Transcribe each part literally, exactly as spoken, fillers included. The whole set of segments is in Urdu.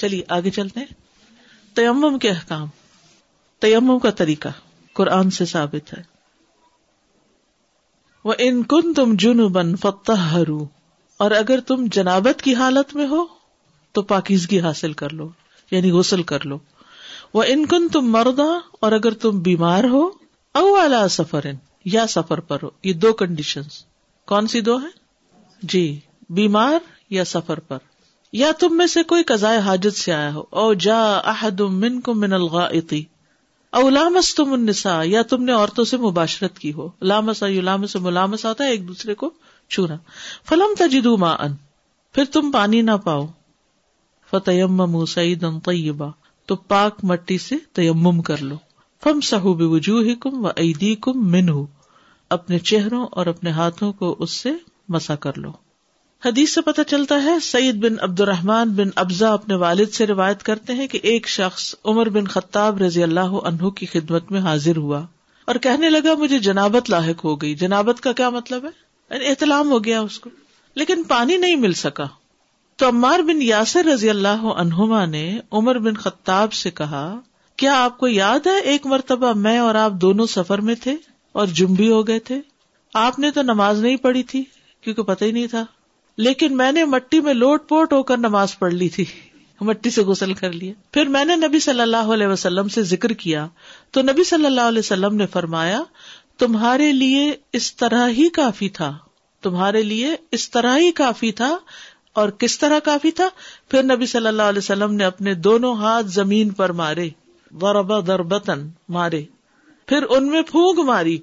چلیے آگے چلتے ہیں. تیمم کے احکام. تیمم کا طریقہ قرآن سے ثابت ہے. وَإِن كُنْتُمْ جُنُبًا فَطَّهِّرُوا, اور اگر تم جنابت کی حالت میں ہو تو پاکیزگی حاصل کر لو, یعنی غسل کر لو. وَإِن كُنْتُمْ مَرْضَىٰ, اور اگر تم بیمار ہو, أَوْ عَلَىٰ سَفَرٍ, یا سفر پر ہو. یہ دو کنڈیشنز. کون سی دو ہیں جی؟ بیمار یا سفر پر, یا تم میں سے کوئی قضائے حاجت سے آیا ہو. أَوْ جَاءَ أَحَدٌ مِّنْكُمْ مِنَ الْغَائِطِ, او لامستم النساء, یا تم نے عورتوں سے مباشرت کی ہو. لامسا یلامس, ملامسا ہوتا ہے ایک دوسرے کو چھونا. فلم تجدوا ماء, پھر تم پانی نہ پاؤ. فتیمموا صعیدا طیبا, تو پاک مٹی سے تیمم کر لو. فامسحوا بوجوہکم وایدیکم منہ, اپنے چہروں اور اپنے ہاتھوں کو اس سے مسح کر لو. حدیث سے پتہ چلتا ہے, سید بن عبدالرحمان بن ابزا اپنے والد سے روایت کرتے ہیں کہ ایک شخص عمر بن خطاب رضی اللہ عنہ کی خدمت میں حاضر ہوا اور کہنے لگا مجھے جنابت لاحق ہو گئی. جنابت کا کیا مطلب ہے؟ احتلام ہو گیا اس کو, لیکن پانی نہیں مل سکا. تو عمار بن یاسر رضی اللہ عنہما نے عمر بن خطاب سے کہا, کیا آپ کو یاد ہے ایک مرتبہ میں اور آپ دونوں سفر میں تھے اور جنبی ہو گئے تھے. آپ نے تو نماز نہیں پڑھی تھی کیونکہ پتہ ہی نہیں تھا, لیکن میں نے مٹی میں لوٹ پوٹ ہو کر نماز پڑھ لی تھی, مٹی سے غسل کر لیا. پھر میں نے نبی صلی اللہ علیہ وسلم سے ذکر کیا تو نبی صلی اللہ علیہ وسلم نے فرمایا, تمہارے لیے اس طرح ہی کافی تھا, تمہارے لیے اس طرح ہی کافی تھا. اور کس طرح کافی تھا؟ پھر نبی صلی اللہ علیہ وسلم نے اپنے دونوں ہاتھ زمین پر مارے, ضربہ ضربتن مارے, پھر ان میں پھونک ماری.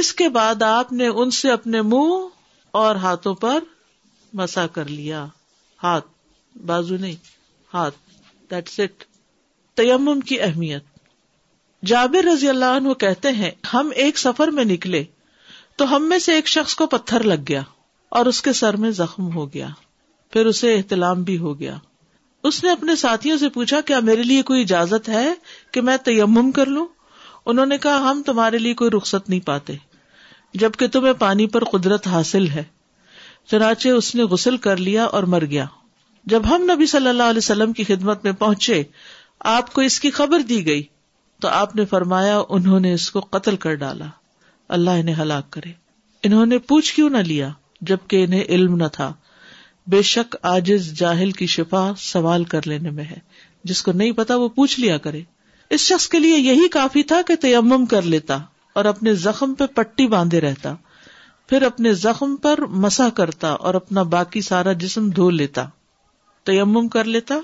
اس کے بعد آپ نے ان سے اپنے منہ اور ہاتھوں پر مسا کر لیا. ہاتھ, بازو نہیں, ہاتھ. That's it. تیمم کی اہمیت. جابر رضی اللہ عنہ کہتے ہیں, ہم ایک سفر میں نکلے تو ہم میں سے ایک شخص کو پتھر لگ گیا اور اس کے سر میں زخم ہو گیا, پھر اسے احتلام بھی ہو گیا. اس نے اپنے ساتھیوں سے پوچھا, کیا میرے لیے کوئی اجازت ہے کہ میں تیمم کر لوں؟ انہوں نے کہا, ہم تمہارے لیے کوئی رخصت نہیں پاتے جبکہ تمہیں پانی پر قدرت حاصل ہے. چنانچہ اس نے غسل کر لیا اور مر گیا. جب ہم نبی صلی اللہ علیہ وسلم کی خدمت میں پہنچے, آپ کو اس کی خبر دی گئی تو آپ نے فرمایا, انہوں نے اس کو قتل کر ڈالا, اللہ انہیں ہلاک کرے. انہوں نے پوچھ کیوں نہ لیا جبکہ انہیں علم نہ تھا؟ بے شک عاجز جاہل کی شفا سوال کر لینے میں ہے, جس کو نہیں پتا وہ پوچھ لیا کرے. اس شخص کے لیے یہی کافی تھا کہ تیمم کر لیتا اور اپنے زخم پہ پٹی باندھے رہتا, پھر اپنے زخم پر مسح کرتا اور اپنا باقی سارا جسم دھو لیتا. تیمم کر لیتا,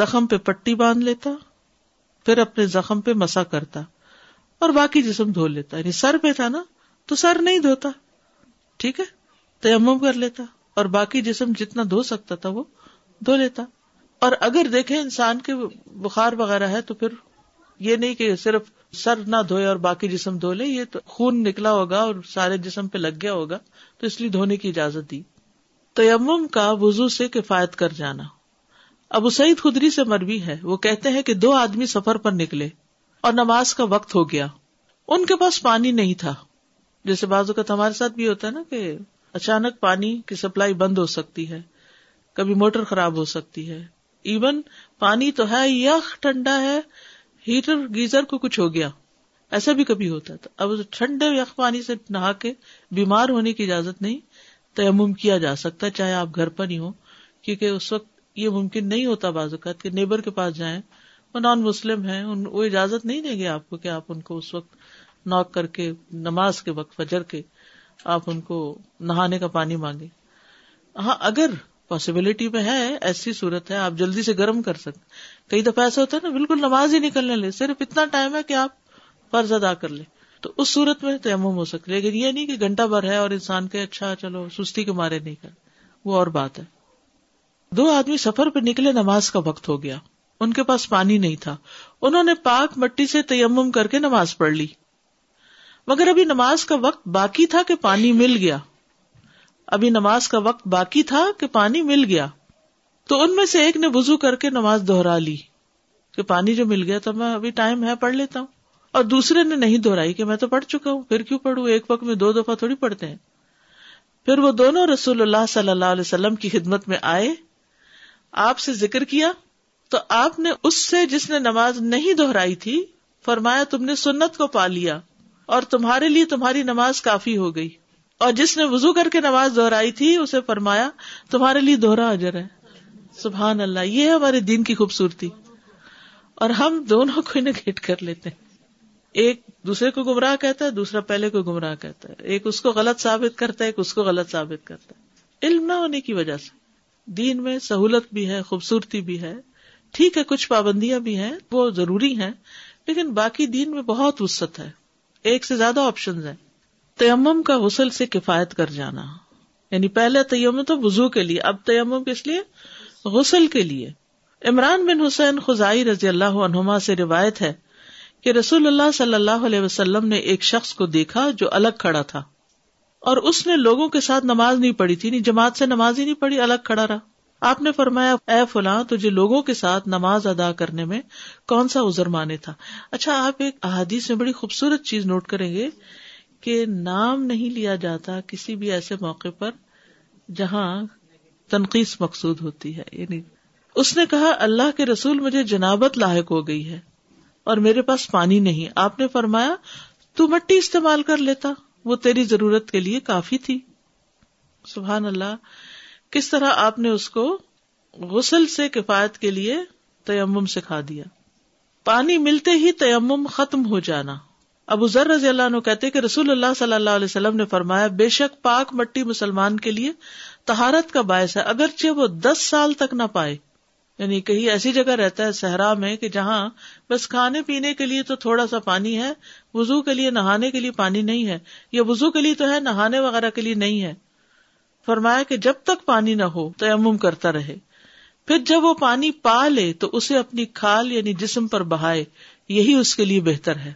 زخم پہ پٹی باندھ لیتا, پھر اپنے زخم پہ مسح کرتا اور باقی جسم دھو لیتا. یعنی سر پہ تھا نا تو سر نہیں دھوتا, ٹھیک ہے, تیمم کر لیتا اور باقی جسم جتنا دھو سکتا تھا وہ دھو لیتا. اور اگر دیکھے انسان کے بخار وغیرہ ہے تو پھر یہ نہیں کہ صرف سر نہ دھوئے اور باقی جسم دھو لے, یہ تو خون نکلا ہوگا اور سارے جسم پہ لگ گیا ہوگا, تو اس لیے دھونے کی اجازت دی. تیمم کا وضو سے کفایت کر جانا. ابو سعید خدری سے مروی ہے, وہ کہتے ہیں کہ دو آدمی سفر پر نکلے اور نماز کا وقت ہو گیا, ان کے پاس پانی نہیں تھا. جیسے بعض اوقات ہمارے ساتھ بھی ہوتا ہے نا کہ اچانک پانی کی سپلائی بند ہو سکتی ہے, کبھی موٹر خراب ہو سکتی ہے, ایون پانی تو ہے یخ ٹھنڈا ہے, ہیٹر گیزر کو کچھ ہو گیا, ایسا بھی کبھی ہوتا تھا. اب ٹھنڈے یخ پانی سے نہا کے بیمار ہونے کی اجازت نہیں. تیمم کیا جا سکتا ہے چاہے آپ گھر پر ہی ہوں, کیونکہ اس وقت یہ ممکن نہیں ہوتا بعض اوقات کہ نیبر کے پاس جائیں, وہ نان مسلم ہیں, ان وہ اجازت نہیں دیں گے آپ کو کہ آپ ان کو اس وقت ناک کر کے نماز کے وقت فجر کے آپ ان کو نہانے کا پانی مانگے. ہاں اگر پاسبلٹی میں ہے, ایسی صورت ہے آپ جلدی سے گرم کر سکتے. کئی دفعہ ایسا ہوتا ہے نا بالکل نماز ہی نکلنے لے, صرف اتنا ٹائم ہے کہ آپ فرض ادا کر لیں, تو اس صورت میں تیمم ہو سکتا ہے. لیکن یہ نہیں کہ گھنٹہ بھر ہے اور انسان کہ اچھا چلو سستی کے مارے نہیں کر, وہ اور بات ہے. دو آدمی سفر پہ نکلے, نماز کا وقت ہو گیا, ان کے پاس پانی نہیں تھا, انہوں نے پاک مٹی سے تیمم کر کے نماز پڑھ لی, مگر ابھی نماز کا وقت باقی تھا کہ پانی مل گیا. ابھی نماز کا وقت باقی تھا کہ پانی مل گیا تو ان میں سے ایک نے وضو کر کے نماز دوہرا لی کہ پانی جو مل گیا تو میں ابھی ٹائم ہے پڑھ لیتا ہوں, اور دوسرے نے نہیں دوہرائی کہ میں تو پڑھ چکا ہوں, پھر کیوں پڑھوں, ایک وقت میں دو دفعہ تھوڑی پڑھتے ہیں. پھر وہ دونوں رسول اللہ صلی اللہ علیہ وسلم کی خدمت میں آئے, آپ سے ذکر کیا, تو آپ نے اس سے جس نے نماز نہیں دہرائی تھی فرمایا تم نے سنت کو پا لیا اور تمہارے لیے تمہاری نماز کافی ہو گئی، اور جس نے وضو کر کے نماز دہرائی تھی اسے فرمایا تمہارے لیے دوہرا اجر ہے۔ سبحان اللہ، یہ ہے ہمارے دین کی خوبصورتی، اور ہم دونوں کو نگیٹ کر لیتے ہیں، ایک دوسرے کو گمراہ کہتا ہے، دوسرا پہلے کو گمراہ کہتا ہے، ایک اس کو غلط ثابت کرتا ہے، ایک اس کو غلط ثابت کرتا ہے، علم نہ ہونے کی وجہ سے۔ دین میں سہولت بھی ہے، خوبصورتی بھی ہے، ٹھیک ہے کچھ پابندیاں بھی ہیں وہ ضروری ہیں، لیکن باقی دین میں بہت وسعت ہے، ایک سے زیادہ آپشنز ہیں۔ تیمم کا غسل سے کفایت کر جانا، یعنی پہلے تیمم تو وضو کے لیے، اب تیمم کس لیے؟ غسل کے لیے۔ عمران بن حسین خزائی رضی اللہ عنہما سے روایت ہے کہ رسول اللہ صلی اللہ علیہ وسلم نے ایک شخص کو دیکھا جو الگ کھڑا تھا، اور اس نے لوگوں کے ساتھ نماز نہیں پڑھی تھی، جماعت سے نماز ہی نہیں پڑھی، الگ کھڑا رہا۔ آپ نے فرمایا اے فلاں، تجھے لوگوں کے ساتھ نماز ادا کرنے میں کون سا عذر مانے تھا؟ اچھا، آپ ایک احادیث میں بڑی خوبصورت چیز نوٹ کریں گے کہ نام نہیں لیا جاتا کسی بھی ایسے موقع پر جہاں تنقیص مقصود ہوتی ہے۔ یعنی اس نے کہا اللہ کے رسول مجھے جنابت لاحق ہو گئی ہے اور میرے پاس پانی نہیں۔ آپ نے فرمایا تو مٹی استعمال کر لیتا، وہ تیری ضرورت کے لیے کافی تھی۔ سبحان اللہ، کس طرح آپ نے اس کو غسل سے کفایت کے لیے تیمم سکھا دیا۔ پانی ملتے ہی تیمم ختم ہو جانا۔ ابو ذر رضی اللہ عنہ کہتے کہ رسول اللہ صلی اللہ علیہ وسلم نے فرمایا بے شک پاک مٹی مسلمان کے لیے طہارت کا باعث ہے، اگرچہ وہ دس سال تک نہ پائے۔ یعنی کہیں ایسی جگہ رہتا ہے صحرا میں کہ جہاں بس کھانے پینے کے لیے تو تھوڑا سا پانی ہے، وضو کے لیے نہانے کے لیے پانی نہیں ہے، یا وضو کے لیے تو ہے نہانے وغیرہ کے لیے نہیں ہے۔ فرمایا کہ جب تک پانی نہ ہو تیمم کرتا رہے، پھر جب وہ پانی پا لے تو اسے اپنی کھال یعنی جسم پر بہائے، یہی اس کے لیے بہتر ہے۔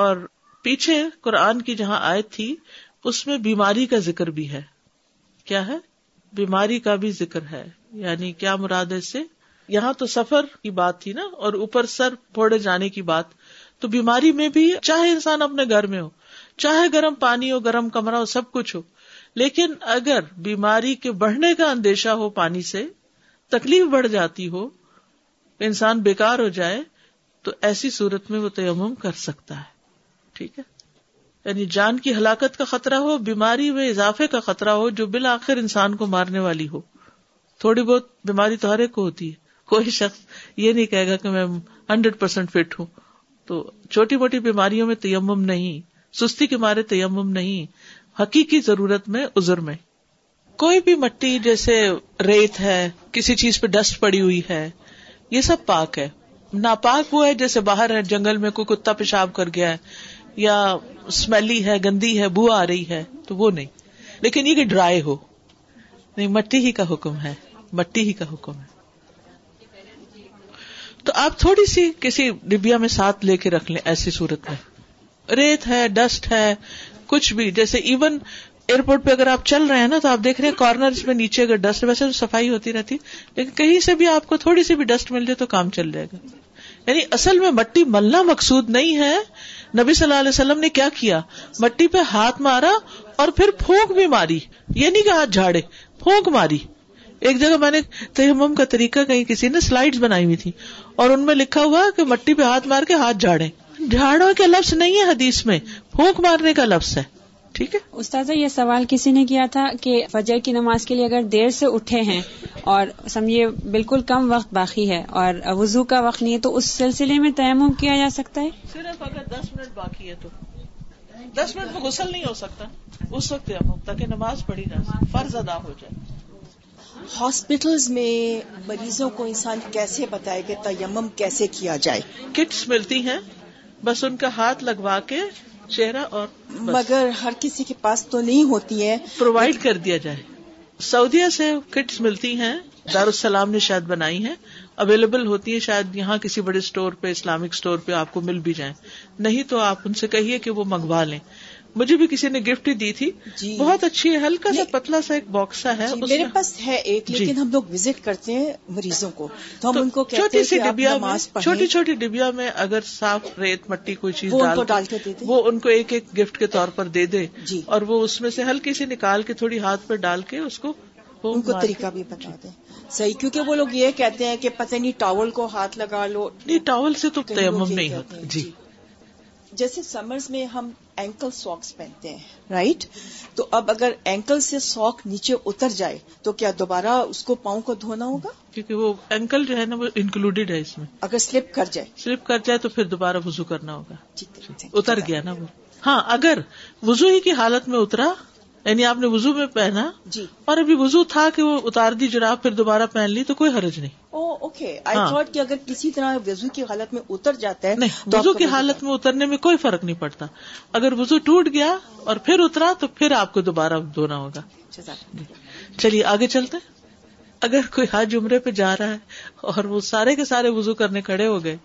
اور پیچھے قرآن کی جہاں آیت تھی اس میں بیماری کا ذکر بھی ہے، کیا ہے؟ بیماری کا بھی ذکر ہے، یعنی کیا مراد ہے اس سے؟ یہاں تو سفر کی بات تھی نا، اور اوپر سر پھوڑے جانے کی بات، تو بیماری میں بھی چاہے انسان اپنے گھر میں ہو، چاہے گرم پانی ہو، گرم کمرہ ہو، سب کچھ ہو، لیکن اگر بیماری کے بڑھنے کا اندیشہ ہو، پانی سے تکلیف بڑھ جاتی ہو، انسان بیکار ہو جائے، تو ایسی صورت میں وہ تیمم کر سکتا ہے، ٹھیک ہے؟ یعنی جان کی ہلاکت کا خطرہ ہو، بیماری میں اضافے کا خطرہ ہو جو بالآخر انسان کو مارنے والی ہو۔ تھوڑی بہت بیماری تو ہر ایک کو ہوتی ہے، کوئی شخص یہ نہیں کہے گا کہ میں ہنڈریڈ پرسینٹ فٹ ہوں۔ تو چھوٹی موٹی بیماریوں میں تیمم نہیں، سستی کے مارے تیمم نہیں، حقیقی ضرورت میں، عذر میں۔ کوئی بھی مٹی جیسے ریت ہے، کسی چیز پہ ڈسٹ پڑی ہوئی ہے، یہ سب پاک ہے۔ ناپاک وہ ہے جیسے باہر ہے جنگل میں کوئی کتا پیشاب کر گیا ہے، یا اسمیلی ہے، گندی ہے، بو آ رہی ہے، تو وہ نہیں۔ لیکن یہ کہ ڈرائی ہو نہیں، مٹی ہی کا حکم ہے، مٹی ہی کا حکم ہے۔ تو آپ تھوڑی سی کسی ڈبیا میں ساتھ لے کے رکھ لیں، ایسی صورت میں ریت ہے، ڈسٹ ہے، کچھ بھی۔ جیسے ایون ایئرپورٹ پہ اگر آپ چل رہے ہیں نا، تو آپ دیکھ رہے ہیں کارنرز میں نیچے اگر ڈسٹ، ویسے تو صفائی ہوتی رہتی، لیکن کہیں سے بھی آپ کو تھوڑی سی بھی ڈسٹ مل جائے تو کام چل جائے گا۔ یعنی اصل میں مٹی ملنا مقصود نہیں ہے۔ نبی صلی اللہ علیہ وسلم نے کیا کیا؟ مٹی پہ ہاتھ مارا اور پھر پھونک بھی ماری، یہ نہیں کہ ہاتھ جھاڑے، پھونک ماری۔ ایک جگہ میں نے تیمم کا طریقہ کہیں کسی نے سلائیڈز بنائی ہوئی تھی اور ان میں لکھا ہوا کہ مٹی پہ ہاتھ مار کے ہاتھ جھاڑیں۔ جھاڑوں کا لفظ نہیں ہے حدیث میں، پھونک مارنے کا لفظ ہے، ٹھیک ہے؟ استاذہ یہ سوال کسی نے کیا تھا کہ فجر کی نماز کے لیے اگر دیر سے اٹھے ہیں اور سمجھیے بالکل کم وقت باقی ہے اور وضو کا وقت نہیں ہے، تو اس سلسلے میں تیمم کیا جا سکتا ہے؟ صرف اگر دس منٹ باقی ہے تو دس منٹ میں غسل نہیں ہو سکتا، اس وقت تیمم، تاکہ نماز پڑھی جا سکے، فرض ادا ہو جائے۔ ہاسپٹلز میں مریضوں کو انسان کیسے بتائے کہ تیمم کیسے کیا جائے؟ کٹس ملتی ہیں، بس ان کا ہاتھ لگوا کے چہرہ اور، مگر ہر کسی کے پاس تو نہیں ہوتی ہے، پرووائڈ کر دیا جائے۔ سعودیہ سے کٹس ملتی ہیں، دارالسلام نے شاید بنائی ہیں، اویلیبل ہوتی ہیں، شاید یہاں کسی بڑے سٹور پہ، اسلامک سٹور پہ آپ کو مل بھی جائیں، نہیں تو آپ ان سے کہیے کہ وہ منگوا لیں۔ مجھے بھی کسی نے گفٹ دی تھی، بہت اچھی ہے، ہلکا سا پتلا سا ایک باکس ہے، میرے پاس ہے ایک، لیکن ہم لوگ وزٹ کرتے ہیں مریضوں کو تو ہم ان کو چھوٹی سی ڈبیا، چھوٹی چھوٹی ڈبیا میں اگر صاف ریت مٹی کوئی چیز ڈال کے وہ ان کو ایک ایک گفٹ کے طور پر دے دے، اور وہ اس میں سے ہلکی سی نکال کے تھوڑی ہاتھ پہ ڈال کے اس کو ان کو طریقہ بھی بتا دیں. صحیح, کیونکہ وہ لوگ یہ کہتے ہیں کہ پتہ نہیں ٹاول کو ہاتھ لگا لو. نہیں, ٹاول سے تو تیمم نہیں ہوتا. جی, جیسے سمرز میں ہم اینکل ساکس پہنتے ہیں, رائٹ, تو اب اگر اینکل سے ساک نیچے اتر جائے تو کیا دوبارہ اس کو پاؤں کو دھونا ہوگا؟ کیونکہ وہ اینکل جو ہے نا وہ انکلوڈیڈ ہے اس میں. اگر سلپ کر جائے سلپ کر جائے تو پھر دوبارہ وضو کرنا ہوگا. ٹھیک ہے, اتر گیا نا وہ. ہاں, اگر وضو ہی کی حالت میں اترا, یعنی آپ نے وضو میں پہنا جی, اور ابھی وضو تھا کہ وہ اتار دی جراب پھر دوبارہ پہن لی تو کوئی حرج نہیں. او اوکے, آئی تھاٹ کہ اگر کسی طرح وضو کی حالت میں اتر جاتا ہے. نہیں, وضو کی حالت میں اترنے میں کوئی فرق نہیں پڑتا. اگر وضو ٹوٹ گیا اور پھر اترا تو پھر آپ کو دوبارہ دھونا ہوگا. چلیے آگے چلتے. اگر کوئی حج عمرے پہ جا رہا ہے اور وہ سارے کے سارے وضو کرنے کھڑے ہو گئے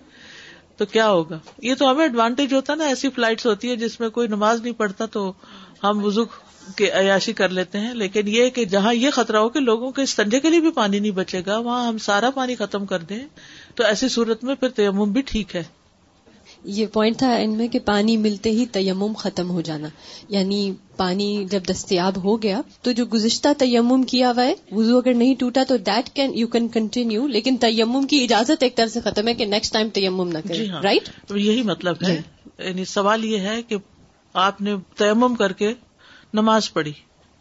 تو کیا ہوگا؟ یہ تو ہمیں ایڈوانٹیج ہوتا ہے نا, ایسی فلائٹس ہوتی ہے جس میں کوئی نماز نہیں پڑھتا تو ہم وضو کہ عیاشی کر لیتے ہیں. لیکن یہ کہ جہاں یہ خطرہ ہو کہ لوگوں کے استنجے کے لیے بھی پانی نہیں بچے گا, وہاں ہم سارا پانی ختم کر دیں تو ایسی صورت میں پھر تیمم بھی ٹھیک ہے. یہ پوائنٹ تھا ان میں کہ پانی ملتے ہی تیمم ختم ہو جانا, یعنی پانی جب دستیاب ہو گیا تو جو گزشتہ تیمم کیا ہوا ہے, وضو اگر نہیں ٹوٹا تو that can you can continue, لیکن تیمم کی اجازت ایک طرح سے ختم ہے کہ نیکسٹ ٹائم تیمم نہ کریں, رائٹ؟ یہی مطلب ہے. یعنی سوال یہ ہے کہ آپ نے تیمم کر کے نماز پڑھی,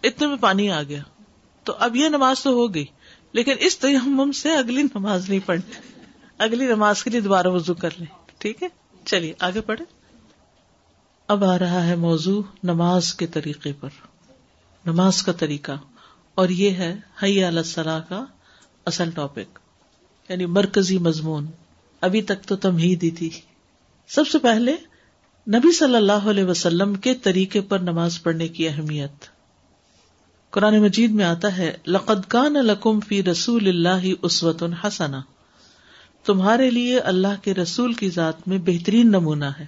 اتنے میں پانی آ گیا, تو اب یہ نماز تو ہو گئی, لیکن اس تیمم سے اگلی نماز نہیں پڑھنی, اگلی نماز کے لیے دوبارہ وضو کر لیں. ٹھیک ہے, چلیے آگے پڑھیں. اب آ رہا ہے موضوع نماز کے طریقے پر, نماز کا طریقہ, اور یہ ہے حی علی الصلاۃ کا اصل ٹاپک, یعنی مرکزی مضمون. ابھی تک تو تمہید ہی تھی. سب سے پہلے نبی صلی اللہ علیہ وسلم کے طریقے پر نماز پڑھنے کی اہمیت. قرآن مجید میں آتا ہے لَقَدْ كَانَ لَكُمْ فِي رَسُولِ اللَّهِ أُسْوَةٌ حَسَنَةٌ, تمہارے لیے اللہ کے رسول کی ذات میں بہترین نمونہ ہے.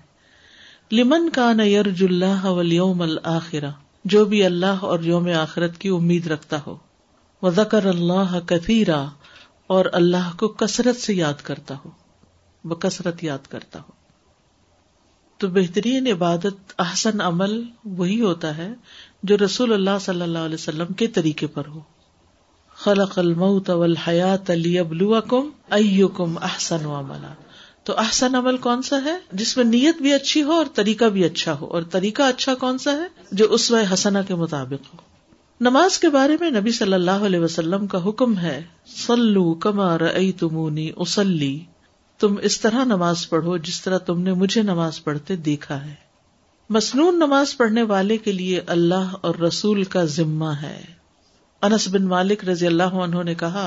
لِمَنْ كَانَ يَرْجُ اللَّهَ وَالْيَوْمَ الْآخِرَةَ, جو بھی اللہ اور یوم آخرت کی امید رکھتا ہو. وَذَكَرَ اللَّهَ كَثِيرًا, اور اللہ کو کثرت سے یاد کرتا ہو, بکثرت یاد کرتا ہو. تو بہترین عبادت, احسن عمل وہی ہوتا ہے جو رسول اللہ صلی اللہ علیہ وسلم کے طریقے پر ہو. خلق الموت والحیات لیبلوکم ایکم احسن عملا, تو احسن عمل کون سا ہے؟ جس میں نیت بھی اچھی ہو اور طریقہ بھی اچھا ہو. اور طریقہ اچھا کون سا ہے؟ جو اسوہ حسنہ کے مطابق ہو. نماز کے بارے میں نبی صلی اللہ علیہ وسلم کا حکم ہے صلو کما رأیتمونی اصلی, تم اس طرح نماز پڑھو جس طرح تم نے مجھے نماز پڑھتے دیکھا ہے. مسنون نماز پڑھنے والے کے لیے اللہ اور رسول کا ذمہ ہے. انس بن مالک رضی اللہ عنہ نے کہا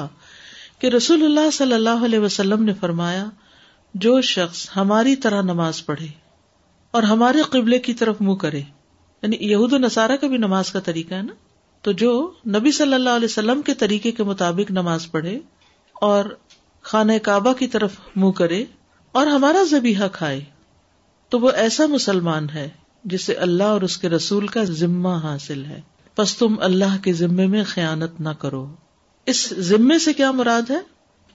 کہ رسول اللہ صلی اللہ علیہ وسلم نے فرمایا جو شخص ہماری طرح نماز پڑھے اور ہمارے قبلے کی طرف منہ کرے, یعنی یہود و نصارہ کا بھی نماز کا طریقہ ہے نا, تو جو نبی صلی اللہ علیہ وسلم کے طریقے کے مطابق نماز پڑھے اور خانہ کعبہ کی طرف منہ کرے اور ہمارا ذبیحہ کھائے تو وہ ایسا مسلمان ہے جسے اللہ اور اس کے رسول کا ذمہ حاصل ہے. پس تم اللہ کے ذمے میں خیانت نہ کرو. اس ذمے سے کیا مراد ہے؟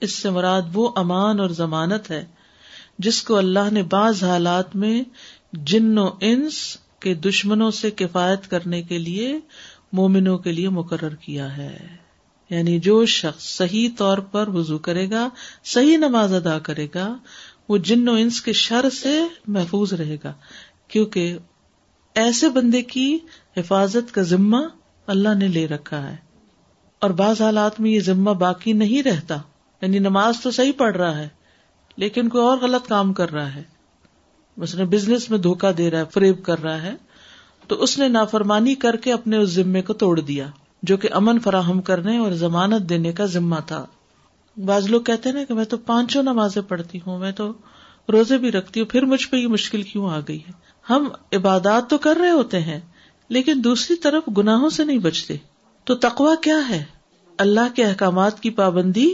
اس سے مراد وہ امان اور ضمانت ہے جس کو اللہ نے بعض حالات میں جن و انس کے دشمنوں سے کفایت کرنے کے لیے مومنوں کے لیے مقرر کیا ہے. یعنی جو شخص صحیح طور پر وضو کرے گا, صحیح نماز ادا کرے گا, وہ جن و انس کے شر سے محفوظ رہے گا, کیونکہ ایسے بندے کی حفاظت کا ذمہ اللہ نے لے رکھا ہے. اور بعض حالات میں یہ ذمہ باقی نہیں رہتا, یعنی نماز تو صحیح پڑھ رہا ہے لیکن کوئی اور غلط کام کر رہا ہے, مثلا بزنس میں دھوکہ دے رہا ہے, فریب کر رہا ہے, تو اس نے نافرمانی کر کے اپنے اس ذمے کو توڑ دیا جو کہ امن فراہم کرنے اور ضمانت دینے کا ذمہ تھا. بعض لوگ کہتے ہیں نا کہ میں تو پانچوں نمازیں پڑھتی ہوں, میں تو روزے بھی رکھتی ہوں, پھر مجھ پہ یہ مشکل کیوں آ گئی ہے؟ ہم عبادات تو کر رہے ہوتے ہیں لیکن دوسری طرف گناہوں سے نہیں بچتے. تو تقویٰ کیا ہے؟ اللہ کے احکامات کی پابندی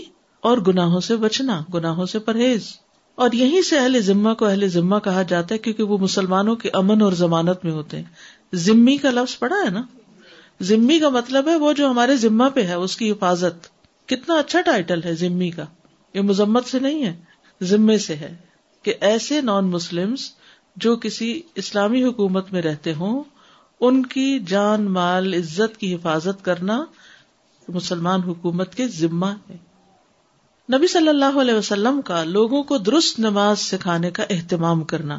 اور گناہوں سے بچنا, گناہوں سے پرہیز. اور یہیں سے اہل ذمہ کو اہل ذمہ کہا جاتا ہے کیونکہ وہ مسلمانوں کے امن اور ضمانت میں ہوتے ہیں. ذمّی کا لفظ پڑھا ہے نا, ذمّی کا مطلب ہے وہ جو ہمارے ذمہ پہ ہے, اس کی حفاظت. کتنا اچھا ٹائٹل ہے ذمّی کا. یہ مذمت سے نہیں ہے, ذمے سے ہے کہ ایسے نان مسلمز جو کسی اسلامی حکومت میں رہتے ہوں ان کی جان مال عزت کی حفاظت کرنا مسلمان حکومت کے ذمہ ہے. نبی صلی اللہ علیہ وسلم کا لوگوں کو درست نماز سکھانے کا اہتمام کرنا.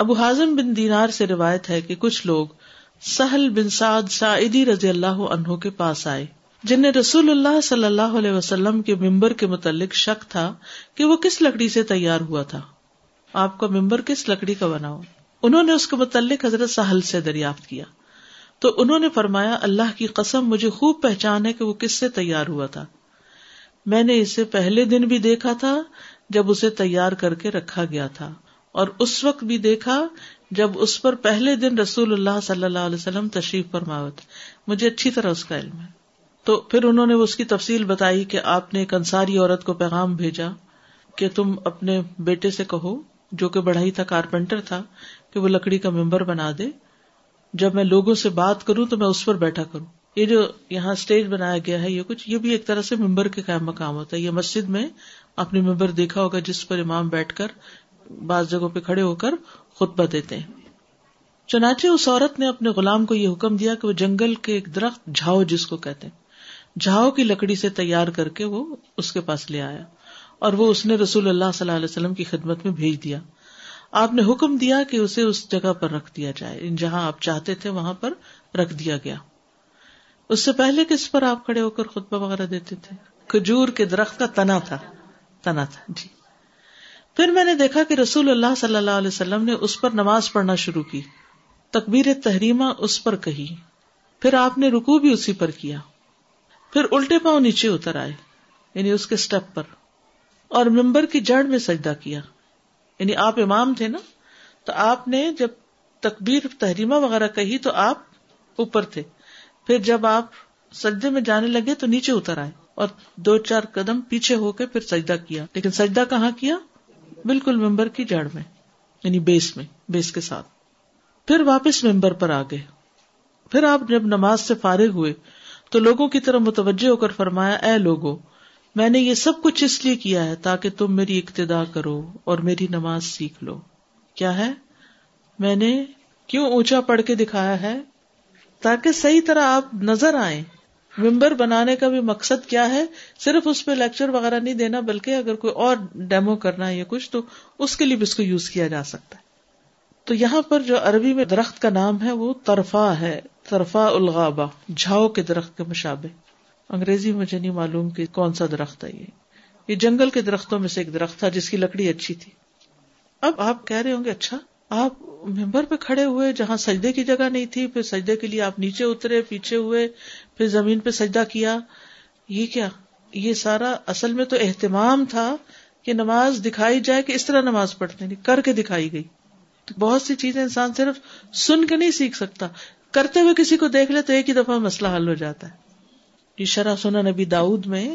ابو حازم بن دینار سے روایت ہے کہ کچھ لوگ سہل بن سعد سائدی رضی اللہ عنہ کے پاس آئے جن نے رسول اللہ صلی اللہ علیہ وسلم کے ممبر کے متعلق شک تھا کہ وہ کس لکڑی سے تیار ہوا تھا، آپ کا ممبر کس لکڑی کا بنا ہو. انہوں نے اس کے متعلق حضرت سہل سے دریافت کیا تو انہوں نے فرمایا، اللہ کی قسم مجھے خوب پہچان ہے کہ وہ کس سے تیار ہوا تھا، میں نے اسے پہلے دن بھی دیکھا تھا جب اسے تیار کر کے رکھا گیا تھا، اور اس وقت بھی دیکھا جب اس پر پہلے دن رسول اللہ صلی اللہ علیہ وسلم تشریف فرمائے تھے، مجھے اچھی طرح اس کا علم ہے. تو پھر انہوں نے اس کی تفصیل بتائی کہ آپ نے ایک انصاری عورت کو پیغام بھیجا کہ تم اپنے بیٹے سے کہو جو کہ بڑھئی تھا، کارپینٹر تھا، کہ وہ لکڑی کا ممبر بنا دے، جب میں لوگوں سے بات کروں تو میں اس پر بیٹھا کروں. یہ جو یہاں سٹیج بنایا گیا ہے یہ کچھ یہ بھی ایک طرح سے ممبر کے قائم مقام ہوتا ہے. یہ مسجد میں آپ نے ممبر دیکھا ہوگا جس پر امام بیٹھ کر بعض جگہوں پہ کھڑے ہو کر خطبہ دیتے ہیں. چنانچہ اس عورت نے اپنے غلام کو یہ حکم دیا کہ وہ جنگل کے ایک درخت جھاؤ جس کو کہتے ہیں، جھاؤ کی لکڑی سے تیار کر کے وہ اس کے پاس لے آیا اور وہ اس نے رسول اللہ صلی اللہ علیہ وسلم کی خدمت میں بھیج دیا. آپ نے حکم دیا کہ اسے اس جگہ پر رکھ دیا جائے جہاں آپ چاہتے تھے وہاں پر رکھ دیا گیا. اس سے پہلے کس پر آپ کھڑے ہو کر خطبہ وغیرہ دیتے تھے؟ کھجور کے درخت کا تنا تھا تنا تھا جی. پھر میں نے دیکھا کہ رسول اللہ صلی اللہ علیہ وسلم نے اس پر نماز پڑھنا شروع کی، تکبیر تحریمہ اس پر کہی، پھر آپ نے رکوع بھی اسی پر کیا، پھر الٹے پاؤں نیچے اتر آئے یعنی اس کے سٹیپ پر، اور ممبر کی جڑ میں سجدہ کیا. یعنی آپ امام تھے نا، تو آپ نے جب تکبیر تحریمہ وغیرہ کہی تو آپ اوپر تھے، پھر جب آپ سجدے میں جانے لگے تو نیچے اتر آئے اور دو چار قدم پیچھے ہو کے پھر سجدہ کیا. لیکن سجدہ کہاں کیا؟ بالکل ممبر کی جڑ میں، یعنی بیس میں، بیس کے ساتھ. پھر واپس ممبر پر آ گئے. پھر آپ جب نماز سے فارغ ہوئے تو لوگوں کی طرف متوجہ ہو کر فرمایا، اے لوگوں، میں نے یہ سب کچھ اس لیے کیا ہے تاکہ تم میری اقتداء کرو اور میری نماز سیکھ لو. کیا ہے؟ میں نے کیوں اونچا پڑھ کے دکھایا ہے؟ تاکہ صحیح طرح آپ نظر آئیں. ممبر بنانے کا بھی مقصد کیا ہے؟ صرف اس پہ لیکچر وغیرہ نہیں دینا، بلکہ اگر کوئی اور ڈیمو کرنا ہے یا کچھ تو اس کے لیے بھی اس کو یوز کیا جا سکتا ہے. تو یہاں پر جو عربی میں درخت کا نام ہے وہ طرفہ ہے، طرفہ الغابہ، جھاؤ کے درخت کے مشابہ. انگریزی مجھے نہیں معلوم کہ کون سا درخت ہے. یہ یہ جنگل کے درختوں میں سے ایک درخت تھا جس کی لکڑی اچھی تھی. اب آپ کہہ رہے ہوں گے اچھا آپ ممبر پہ کھڑے ہوئے جہاں سجدے کی جگہ نہیں تھی، پھر سجدے کے لیے آپ نیچے اترے، پیچھے ہوئے، پھر زمین پہ سجدہ کیا، یہ کیا؟ یہ سارا اصل میں تو اہتمام تھا کہ نماز دکھائی جائے کہ اس طرح نماز پڑھتے ہیں، کر کے دکھائی گئی. تو بہت سی چیزیں انسان صرف سن کے نہیں سیکھ سکتا، کرتے ہوئے کسی کو دیکھ لے تو ایک ہی دفعہ مسئلہ حل ہو جاتا ہے. شرح سنن نبی داؤد میں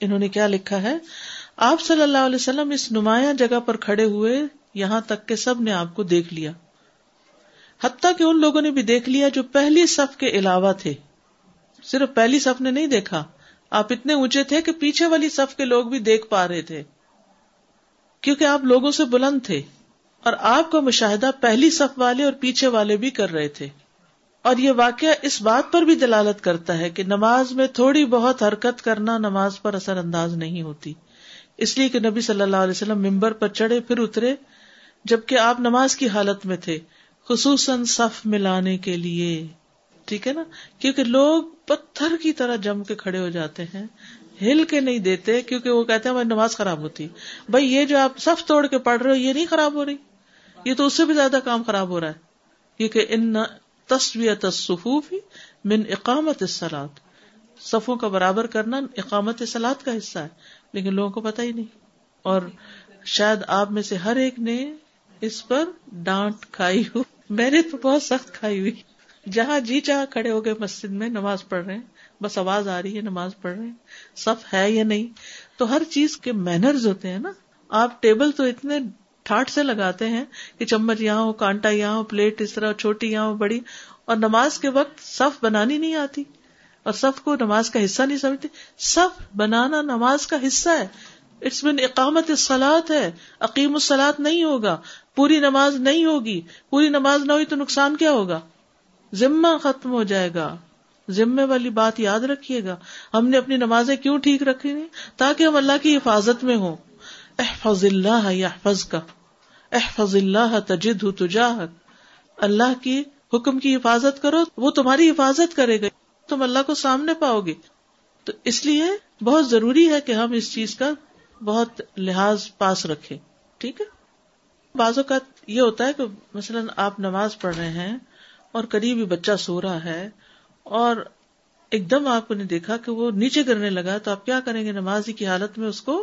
انہوں نے کیا لکھا ہے، آپ صلی اللہ علیہ وسلم اس نمایاں جگہ پر کھڑے ہوئے یہاں تک کہ سب نے آپ کو دیکھ لیا، حتیٰ کہ ان لوگوں نے بھی دیکھ لیا جو پہلی صف کے علاوہ تھے. صرف پہلی صف نے نہیں دیکھا، آپ اتنے اونچے تھے کہ پیچھے والی صف کے لوگ بھی دیکھ پا رہے تھے، کیونکہ آپ لوگوں سے بلند تھے اور آپ کا مشاہدہ پہلی صف والے اور پیچھے والے بھی کر رہے تھے. اور یہ واقعہ اس بات پر بھی دلالت کرتا ہے کہ نماز میں تھوڑی بہت حرکت کرنا نماز پر اثر انداز نہیں ہوتی، اس لیے کہ نبی صلی اللہ علیہ وسلم ممبر پر چڑھے پھر اترے جبکہ آپ نماز کی حالت میں تھے، خصوصاً صف ملانے کے لیے. ٹھیک ہے نا، کیونکہ لوگ پتھر کی طرح جم کے کھڑے ہو جاتے ہیں، ہل کے نہیں دیتے، کیونکہ وہ کہتے ہیں ہماری نماز خراب ہوتی. بھائی یہ جو آپ صف توڑ کے پڑھ رہے ہو یہ نہیں خراب ہو رہی، یہ تو اس سے بھی زیادہ کام خراب ہو رہا ہے، کیونکہ ان تسویۃ الصفوف من اقامت الصلاۃ، صفوں کا برابر کرنا اقامت صلاۃ کا حصہ ہے، لیکن لوگوں کو پتہ ہی نہیں. اور شاید آپ میں سے ہر ایک نے اس پر ڈانٹ کھائی ہو، میں نے تو بہت سخت کھائی ہوئی. جہاں جی چاہ کھڑے ہو گئے مسجد میں، نماز پڑھ رہے ہیں، بس آواز آ رہی ہے نماز پڑھ رہے ہیں، صف ہے یا نہیں. تو ہر چیز کے مینرز ہوتے ہیں نا. آپ ٹیبل تو اتنے ٹھاٹ سے لگاتے ہیں کہ چمچ یہاں ہو، کانٹا یہاں ہو، پلیٹ اس طرح چھوٹی یہاں ہو، بڑی، اور نماز کے وقت صف بنانی نہیں آتی اور صف کو نماز کا حصہ نہیں سمجھتے. صف بنانا نماز کا حصہ ہے، اٹس من اقامت الصلاۃ ہے. اقیم الصلاۃ نہیں ہوگا پوری نماز نہیں ہوگی، پوری نماز نہ ہوئی تو نقصان کیا ہوگا؟ ذمہ ختم ہو جائے گا. ذمے والی بات یاد رکھیے گا. ہم نے اپنی نمازیں کیوں ٹھیک رکھی ہیں؟ تاکہ ہم اللہ کی حفاظت میں ہوں. احفظ اللہ یحفظک احفظ اللہ تجدہ تجاہک. اللہ کی حکم کی حفاظت کرو، وہ تمہاری حفاظت کرے گا، تم اللہ کو سامنے پاؤ گے. تو اس لیے بہت ضروری ہے کہ ہم اس چیز کا بہت لحاظ پاس رکھیں. ٹھیک ہے، بعض اوقات یہ ہوتا ہے کہ مثلاً آپ نماز پڑھ رہے ہیں اور قریبی بچہ سو رہا ہے اور ایک دم آپ نے دیکھا کہ وہ نیچے گرنے لگا، تو آپ کیا کریں گے؟ نماز ہی کی حالت میں اس کو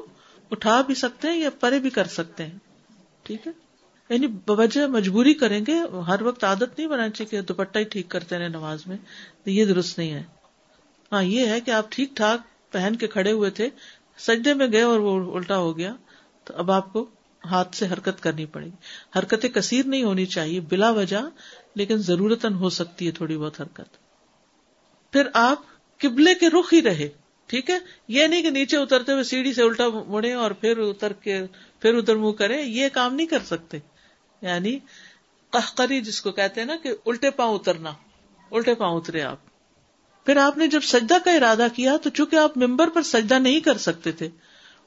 اٹھا بھی سکتے ہیں یا پرے بھی کر سکتے ہیں. ٹھیک ہے، یعنی بوجہ مجبوری کریں گے. ہر وقت عادت نہیں بنانی چاہیے کہ دوپٹہ ہی ٹھیک کرتے رہے نماز میں، تو یہ درست نہیں ہے. ہاں یہ ہے کہ آپ ٹھیک ٹھاک پہن کے کھڑے ہوئے تھے، سجدے میں گئے اور وہ الٹا ہو گیا، تو اب آپ کو ہاتھ سے حرکت کرنی پڑے گی. حرکتیں کثیر نہیں ہونی چاہیے بلا وجہ، لیکن ضرورتاً ہو سکتی ہے تھوڑی بہت حرکت. پھر آپ قبلے کے رخ ہی رہے. ٹھیک ہے، یہ نہیں کہ نیچے اترتے ہوئے سیڑھی سے الٹا مڑے اور پھر اتر کے پھر ادھر منہ کریں، یہ کام نہیں کر سکتے. یعنی قہقری جس کو کہتے ہیں نا، کہ الٹے پاؤں اترنا، الٹے پاؤں اترے آپ. پھر آپ نے جب سجدہ کا ارادہ کیا تو چونکہ آپ ممبر پر سجدہ نہیں کر سکتے تھے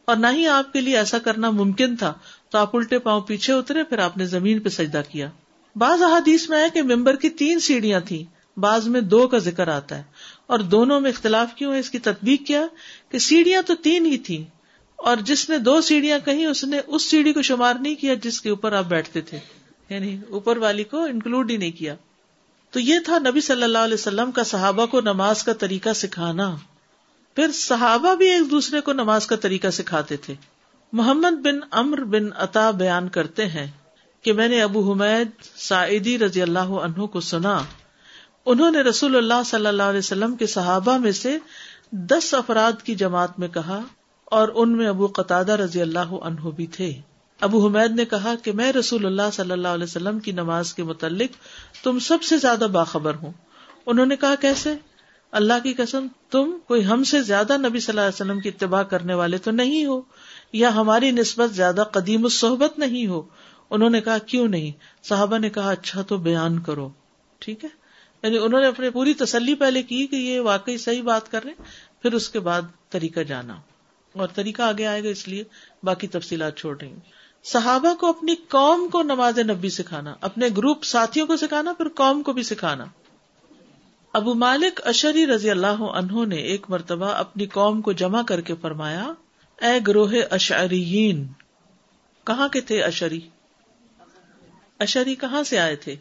اور نہ ہی آپ کے لیے ایسا کرنا ممکن تھا، تو آپ الٹے پاؤں پیچھے اترے، پھر آپ نے زمین پہ سجدہ کیا. بعض احادیث میں ہے کہ ممبر کی تین سیڑھیاں تھیں، بعض میں دو کا ذکر آتا ہے، اور دونوں میں اختلاف کیوں ہے اس کی تطبیق کیا کہ سیڑھیاں تو تین ہی تھیں، اور جس نے دو سیڑھیاں کہیں اس نے اس سیڑھی کو شمار نہیں کیا جس کے اوپر آپ بیٹھتے تھے، یعنی اوپر والی کو انکلوڈ ہی نہیں کیا. تو یہ تھا نبی صلی اللہ علیہ وسلم کا صحابہ کو نماز کا طریقہ سکھانا. پھر صحابہ بھی ایک دوسرے کو نماز کا طریقہ سکھاتے تھے. محمد بن عمر بن عطا بیان کرتے ہیں کہ میں نے ابو حمید سائدی رضی اللہ عنہ کو سنا، انہوں نے رسول اللہ صلی اللہ علیہ وسلم کے صحابہ میں سے دس افراد کی جماعت میں کہا، اور ان میں ابو قطادہ رضی اللہ عنہ بھی تھے. ابو حمید نے کہا کہ میں رسول اللہ صلی اللہ علیہ وسلم کی نماز کے متعلق تم سب سے زیادہ باخبر ہوں. انہوں نے کہا کیسے؟ اللہ کی قسم، تم کوئی ہم سے زیادہ نبی صلی اللہ علیہ وسلم کی اتباع کرنے والے تو نہیں ہو، یا ہماری نسبت زیادہ قدیم الصحبت نہیں ہو. انہوں نے کہا کیوں نہیں؟ صحابہ نے کہا اچھا تو بیان کرو. ٹھیک ہے، یعنی انہوں نے اپنی پوری تسلی پہلے کی کہ یہ واقعی صحیح بات کر رہے ہیں، پھر اس کے بعد طریقہ جانا، اور طریقہ آگے آئے گا اس لیے باقی تفصیلات چھوڑ رہی ہوں. صحابہ کو اپنی قوم کو نماز نبی سکھانا، اپنے گروپ ساتھیوں کو سکھانا، پھر قوم کو بھی سکھانا. ابو مالک اشعری رضی اللہ عنہ نے ایک مرتبہ اپنی قوم کو جمع کر کے فرمایا، اے گروہ اشعریین. کہاں کے تھے اشعری؟ اشعری کہاں سے آئے تھے؟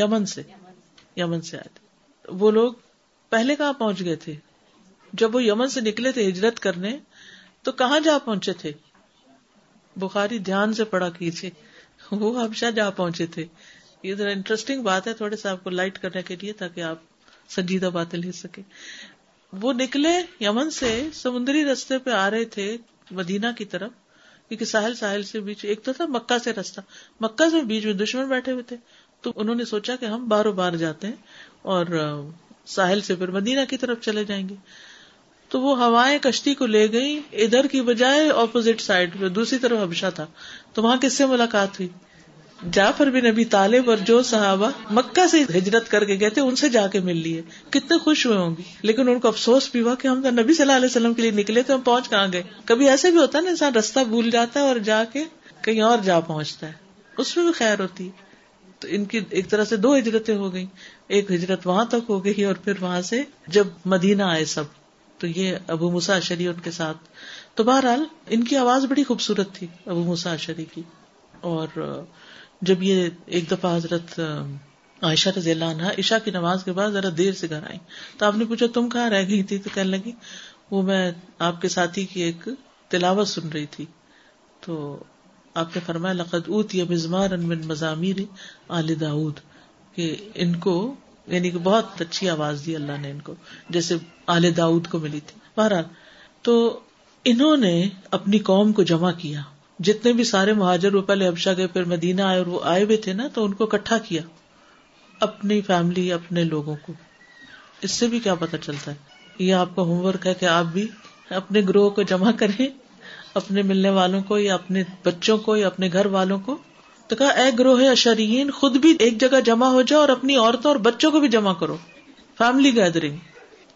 یمن سے. یمن سے آئے تھے. وہ لوگ پہلے کہاں پہنچ گئے تھے؟ جب وہ یمن سے نکلے تھے ہجرت کرنے تو کہاں جا پہنچے تھے؟ بخاری دھیان سے پڑھا کیجیے. وہ حبشہ جا پہنچے تھے. یہ ذرا انٹرسٹنگ بات ہے، تھوڑے سے آپ کو لائٹ کرنے کے لیے تاکہ آپ سنجیدہ باتیں لے سکیں. وہ نکلے یمن سے، سمندری رستے پہ آ رہے تھے مدینہ کی طرف، کیونکہ ساحل ساحل سے بیچ ایک تو تھا مکہ سے رستہ، مکہ سے بیچ میں دشمن بیٹھے ہوئے تھے، تو انہوں نے سوچا کہ ہم باروں بار جاتے ہیں اور ساحل سے پھر مدینہ کی طرف چلے جائیں گے. تو وہ ہوائیں کشتی کو لے گئی ادھر کی بجائے اپوزٹ سائڈ پہ، دوسری طرف حبشہ تھا. تو وہاں کس سے ملاقات ہوئی؟ جعفر بن ابی طالب اور جو صحابہ مکہ سے ہجرت کر کے گئے تھے ان سے جا کے مل لیے. کتنے خوش ہوئے ہوں گے، لیکن ان کو افسوس بھی ہوا کہ ہم نبی صلی اللہ علیہ وسلم کے لیے نکلے تو ہم پہنچ کہاں گئے. کبھی ایسے بھی ہوتا ہے نا، انسان رستہ بھول جاتا ہے اور جا کے کہیں اور جا پہنچتا ہے، اس میں بھی خیر ہوتی. تو ان کی ایک طرح سے دو ہجرتیں ہو گئی، ایک ہجرت وہاں تک ہو گئی اور پھر وہاں سے جب مدینہ آئے سب، تو یہ ابو موسیٰ اشعری ان کے ساتھ. تو بہرحال ان کی آواز بڑی خوبصورت تھی ابو موسیٰ اشعری کی. اور جب یہ ایک دفعہ حضرت عائشہ رضی اللہ عنہا عشاء کی نماز کے بعد ذرا دیر سے گھر آئیں تو آپ نے پوچھا تم کہاں رہ گئی تھی؟ تو کہنے لگی وہ میں آپ کے ساتھی کی ایک تلاوت سن رہی تھی. تو آپ نے فرمایا لقد اوتی مزمارا من مزامیر آل داؤد، کہ ان کو یعنی کہ بہت اچھی آواز دی اللہ نے ان کو، جیسے آل داؤد کو ملی تھی. بہرحال تو انہوں نے اپنی قوم کو جمع کیا، جتنے بھی سارے مہاجر وہ پہلے حبشہ گئے پھر مدینہ آئے اور وہ آئے ہوئے تھے نا، تو ان کو اکٹھا کیا، اپنی فیملی اپنے لوگوں کو. اس سے بھی کیا پتہ چلتا ہے، یہ آپ کا ہوم ورک ہے کہ آپ بھی اپنے گروہ کو جمع کریں، اپنے ملنے والوں کو یا اپنے بچوں کو یا اپنے گھر والوں کو. تو کہا اے گروہ اشعریین، خود بھی ایک جگہ جمع ہو جاؤ اور اپنی عورتوں اور بچوں کو بھی جمع کرو. فیملی گیدرنگ،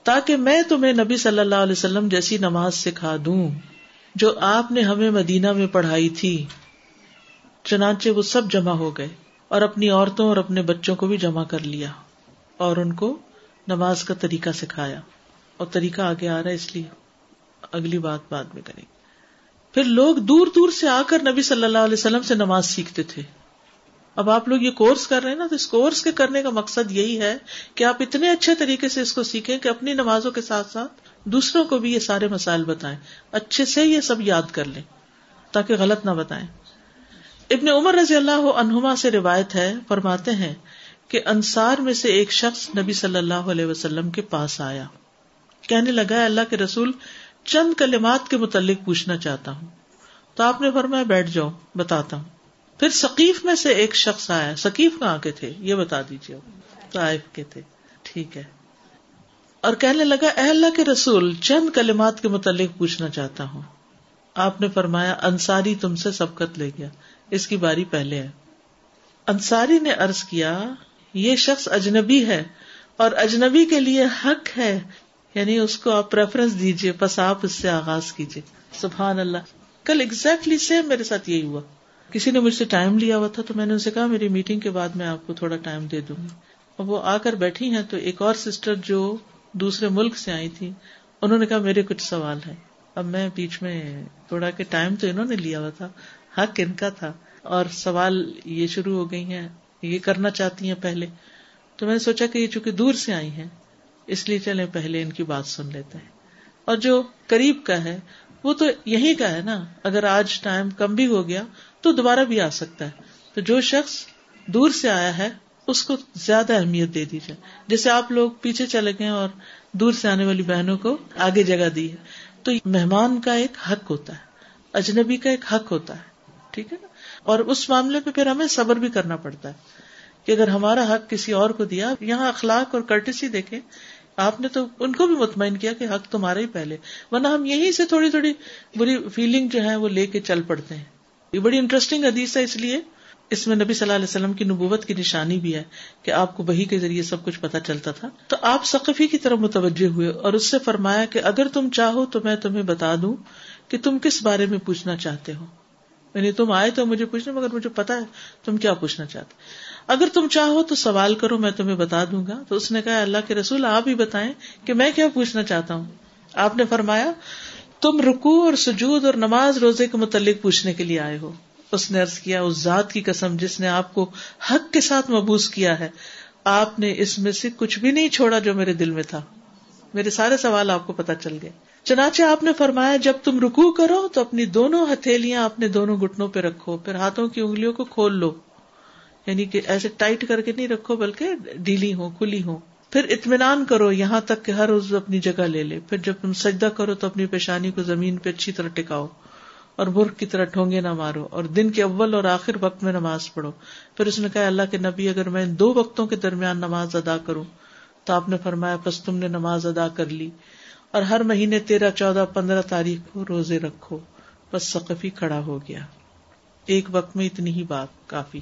تاکہ میں تمہیں نبی صلی اللہ علیہ وسلم جیسی نماز سکھا دوں جو آپ نے ہمیں مدینہ میں پڑھائی تھی۔ چنانچہ وہ سب جمع ہو گئے اور اپنی عورتوں اور اپنے بچوں کو بھی جمع کر لیا اور ان کو نماز کا طریقہ سکھایا، اور طریقہ آگے آ رہا ہے اس لیے اگلی بات بعد میں کریں گے۔ پھر لوگ دور دور سے آ کر نبی صلی اللہ علیہ وسلم سے نماز سیکھتے تھے۔ اب آپ لوگ یہ کورس کر رہے ہیں نا، تو اس کورس کے کرنے کا مقصد یہی ہے کہ آپ اتنے اچھے طریقے سے اس کو سیکھیں کہ اپنی نمازوں کے ساتھ ساتھ دوسروں کو بھی یہ سارے مسائل بتائیں، اچھے سے یہ سب یاد کر لیں تاکہ غلط نہ بتائیں۔ ابن عمر رضی اللہ عنہما سے روایت ہے، فرماتے ہیں کہ انصار میں سے ایک شخص نبی صلی اللہ علیہ وسلم کے پاس آیا، کہنے لگا اللہ کے رسول چند کلمات کے متعلق پوچھنا چاہتا ہوں۔ تو آپ نے فرمایا بیٹھ جاؤ بتاتا ہوں۔ پھر ثقیف میں سے ایک شخص آیا، ثقیف کہاں کے تھے یہ بتا دیجیے، طائف کے تھے، ٹھیک ہے، اور کہنے لگا اے اللہ کے رسول چند کلمات کے متعلق پوچھنا چاہتا ہوں۔ آپ نے فرمایا انصاری تم سے سبقت لے گیا، اس کی باری پہلے ہے۔ انصاری نے عرض کیا یہ شخص اجنبی ہے اور اجنبی کے لیے حق ہے، یعنی اس کو آپ پریفرنس دیجیے، بس آپ اس سے آغاز کیجیے۔ سبحان اللہ، کل ایگزیکٹلی سیم میرے ساتھ یہی ہوا، کسی نے مجھ سے ٹائم لیا ہوا تھا تو میں نے ان سے کہا میری میٹنگ کے بعد میں آپ کو تھوڑا ٹائم دے دوں گی، اور وہ آ کر بیٹھی ہیں تو ایک اور سسٹر جو دوسرے ملک سے آئی تھی انہوں نے کہا میرے کچھ سوال ہیں، اب میں بیچ میں تھوڑا کہ ٹائم تو انہوں نے لیا ہوا تھا، حق ان کا تھا، اور سوال یہ شروع ہو گئی ہیں، یہ کرنا چاہتی ہیں پہلے، تو میں نے سوچا کہ یہ چونکہ دور سے آئی ہیں اس لیے چلیں پہلے ان کی بات سن لیتے ہیں، اور جو قریب کا ہے وہ تو یہی کا ہے نا، اگر آج ٹائم کم بھی ہو گیا تو دوبارہ بھی آ سکتا ہے، تو جو شخص دور سے آیا ہے اس کو زیادہ اہمیت دے دی جائے، جیسے آپ لوگ پیچھے چلے گئے اور دور سے آنے والی بہنوں کو آگے جگہ دی ہے۔ تو مہمان کا ایک حق ہوتا ہے، اجنبی کا ایک حق ہوتا ہے، ٹھیک ہے نا، اور اس معاملے پہ پھر ہمیں صبر بھی کرنا پڑتا ہے کہ اگر ہمارا حق کسی اور کو دیا، یہاں اخلاق اور کرٹسی دیکھیں، آپ نے تو ان کو بھی مطمئن کیا کہ حق تمہارا ہی پہلے، ورنہ ہم یہیں سے تھوڑی تھوڑی بری فیلنگ جو ہے وہ لے کے چل پڑتے ہیں۔ یہ بڑی انٹرسٹنگ حدیث ہے، اس لیے اس میں نبی صلی اللہ علیہ وسلم کی نبوت کی نشانی بھی ہے کہ آپ کو وحی کے ذریعے سب کچھ پتہ چلتا تھا۔ تو آپ ثقفی کی طرف متوجہ ہوئے اور اس سے فرمایا کہ اگر تم چاہو تو میں تمہیں بتا دوں کہ تم کس بارے میں پوچھنا چاہتے ہو، یعنی تم آئے تو مجھے پوچھنا، مگر مجھے پتا ہے تم کیا پوچھنا چاہتے، اگر تم چاہو تو سوال کرو میں تمہیں بتا دوں گا۔ تو اس نے کہا اللہ کے رسول آپ ہی بتائیں کہ میں کیا پوچھنا چاہتا ہوں۔ آپ نے فرمایا تم رکوع اور سجود اور نماز روزے کے متعلق پوچھنے کے لیے آئے ہو۔ اس نے عرض کیا اس ذات کی قسم جس نے آپ کو حق کے ساتھ مبوس کیا ہے، آپ نے اس میں سے کچھ بھی نہیں چھوڑا جو میرے دل میں تھا، میرے سارے سوال آپ کو پتہ چل گئے۔ چنانچہ آپ نے فرمایا جب تم رکوع کرو تو اپنی دونوں ہتھیلیاں اپنے دونوں گھٹنوں پہ رکھو، پھر ہاتھوں کی انگلیوں کو کھول لو، یعنی کہ ایسے ٹائٹ کر کے نہیں رکھو بلکہ ڈھیلی ہو، کھلی ہو، پھر اطمینان کرو یہاں تک کہ ہر عضو اپنی جگہ لے لے، پھر جب تم سجدہ کرو تو اپنی پیشانی کو زمین پہ اچھی طرح ٹکاؤ اور برق کی طرح ٹھونگے نہ مارو، اور دن کے اول اور آخر وقت میں نماز پڑھو۔ پھر اس نے کہا اللہ کے نبی اگر میں دو وقتوں کے درمیان نماز ادا کروں؟ تو آپ نے فرمایا پس تم نے نماز ادا کر لی، اور ہر مہینے تیرہ چودہ پندرہ تاریخ کو روزے رکھو۔ بس ثقفی کھڑا ہو گیا، ایک وقت میں اتنی ہی بات کافی۔